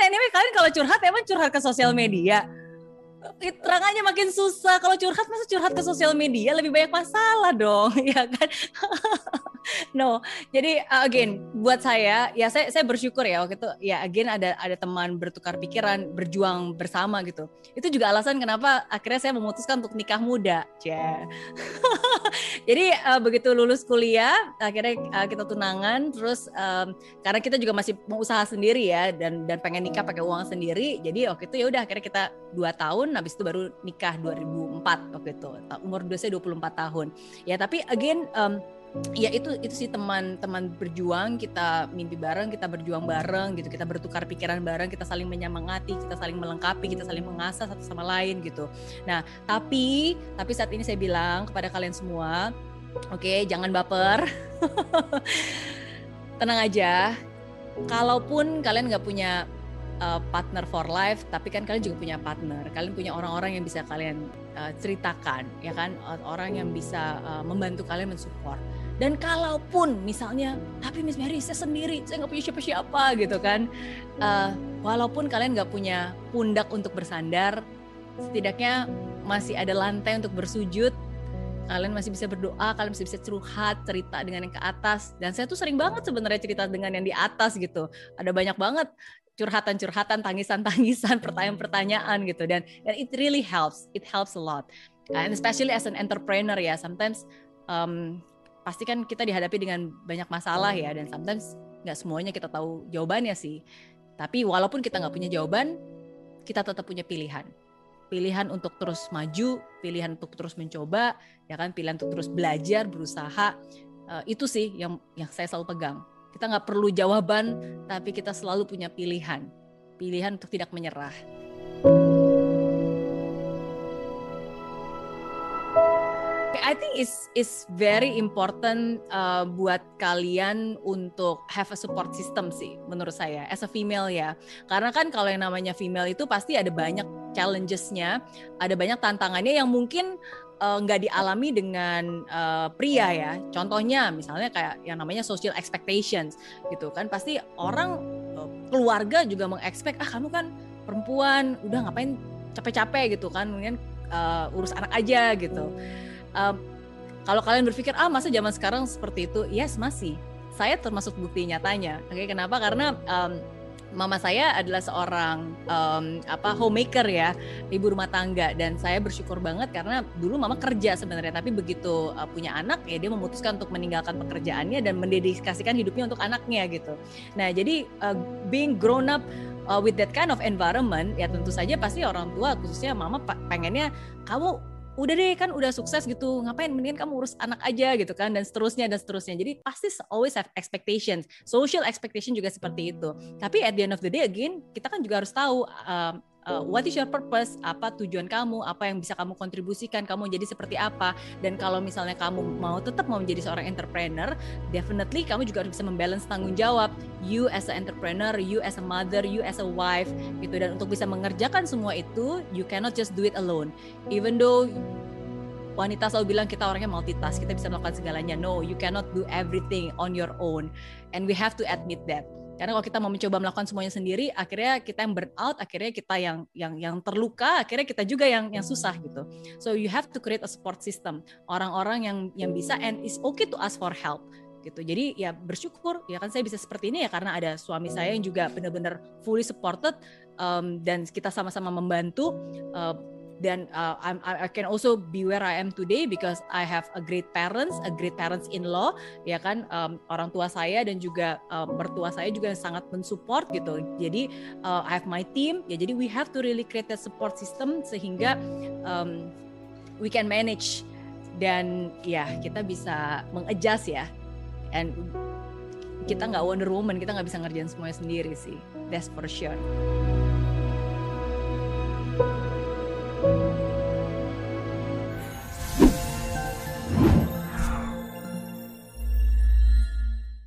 Anyway, kalian kalau curhat emang curhat ke sosial media? Terangannya makin susah. Kalau curhat masa curhat ke sosial media, lebih banyak masalah dong, ya kan? No. Jadi again, buat saya, ya saya bersyukur ya waktu itu. Ya again ada teman bertukar pikiran, berjuang bersama gitu. Itu juga alasan kenapa akhirnya saya memutuskan untuk nikah muda. Yeah. Jadi begitu lulus kuliah, akhirnya kita tunangan. Terus karena kita juga masih usaha sendiri ya, dan pengen nikah pakai uang sendiri. Jadi waktu itu ya udah akhirnya kita 2 tahun. Habis itu baru nikah 2004 waktu itu. Umur saya 24 tahun. Ya tapi again ya itu sih teman-teman berjuang, kita mimpi bareng, kita berjuang bareng gitu. Kita bertukar pikiran bareng, kita saling menyemangati, kita saling melengkapi, kita saling mengasah satu sama lain gitu. Nah, tapi saat ini saya bilang kepada kalian semua, oke, jangan baper. Tenang aja. Kalaupun kalian nggak punya partner for life, tapi kan kalian juga punya partner. Kalian punya orang-orang yang bisa kalian ceritakan, ya kan? Orang yang bisa membantu kalian, mensupport. Dan kalaupun misalnya, tapi Miss Mary saya sendiri, saya nggak punya siapa-siapa gitu kan. Walaupun kalian nggak punya pundak untuk bersandar, setidaknya masih ada lantai untuk bersujud. Kalian masih bisa berdoa, kalian masih bisa curhat, cerita dengan yang ke atas. Dan saya tuh sering banget sebenarnya cerita dengan yang di atas gitu. Ada banyak banget curhatan-curhatan, tangisan-tangisan, pertanyaan-pertanyaan gitu. Dan it really helps. It helps a lot. And especially as an entrepreneur ya. Sometimes pasti kan kita dihadapi dengan banyak masalah ya. Dan sometimes nggak semuanya kita tahu jawabannya sih. Tapi walaupun kita nggak punya jawaban, kita tetap punya pilihan. Pilihan untuk terus maju, pilihan untuk terus mencoba, ya kan, pilihan untuk terus belajar, berusaha. Itu sih yang saya selalu pegang. Kita nggak perlu jawaban, tapi kita selalu punya pilihan. Pilihan untuk tidak menyerah. I think it's very important buat kalian untuk have a support system sih menurut saya as a female ya. Karena kan kalau yang namanya female itu pasti ada banyak challenges-nya, ada banyak tantangannya yang mungkin nggak dialami dengan pria ya. Contohnya misalnya kayak yang namanya social expectations gitu kan. Pasti orang keluarga juga mengekspek, kamu kan perempuan, udah ngapain capek-capek gitu kan, mungkin urus anak aja gitu. Kalau kalian berpikir masa zaman sekarang seperti itu, yes masih. Saya termasuk bukti nyatanya. Oke, kenapa? Karena mama saya adalah seorang homemaker ya, ibu rumah tangga, dan saya bersyukur banget karena dulu mama kerja sebenarnya, tapi begitu punya anak ya dia memutuskan untuk meninggalkan pekerjaannya dan mendedikasikan hidupnya untuk anaknya gitu. Nah, jadi being grown up with that kind of environment ya, tentu saja pasti orang tua khususnya mama pengennya kamu udah deh kan udah sukses gitu, ngapain, mendingan kamu urus anak aja gitu kan, dan seterusnya. Jadi pasti always have expectations, social expectation juga seperti itu. Tapi at the end of the day again, kita kan juga harus tahu what is your purpose, apa tujuan kamu, apa yang bisa kamu kontribusikan, kamu jadi seperti apa. Dan kalau misalnya kamu tetap mau menjadi seorang entrepreneur, definitely kamu juga harus bisa membalance tanggung jawab, you as an entrepreneur, you as a mother, you as a wife gitu. Dan untuk bisa mengerjakan semua itu, you cannot just do it alone. Even though wanita selalu bilang kita orangnya multitask, kita bisa melakukan segalanya. No, you cannot do everything on your own, and we have to admit that. Karena kalau kita mau mencoba melakukan semuanya sendiri, akhirnya kita yang burn out, akhirnya kita yang terluka, akhirnya kita juga yang susah gitu. So you have to create a support system, orang-orang yang bisa, and it's okay to ask for help gitu. Jadi ya bersyukur ya kan saya bisa seperti ini ya karena ada suami saya yang juga benar-benar fully supported, dan kita sama-sama membantu. Dan I can also be where I am today because I have a great parents-in-law, ya kan, orang tua saya dan juga mertua saya juga sangat mensupport gitu. Jadi I have my team, ya jadi we have to really create a support system sehingga we can manage, dan ya kita bisa mengadjust ya. And kita nggak Wonder Woman, kita nggak bisa ngerjain semuanya sendiri sih, that's for sure.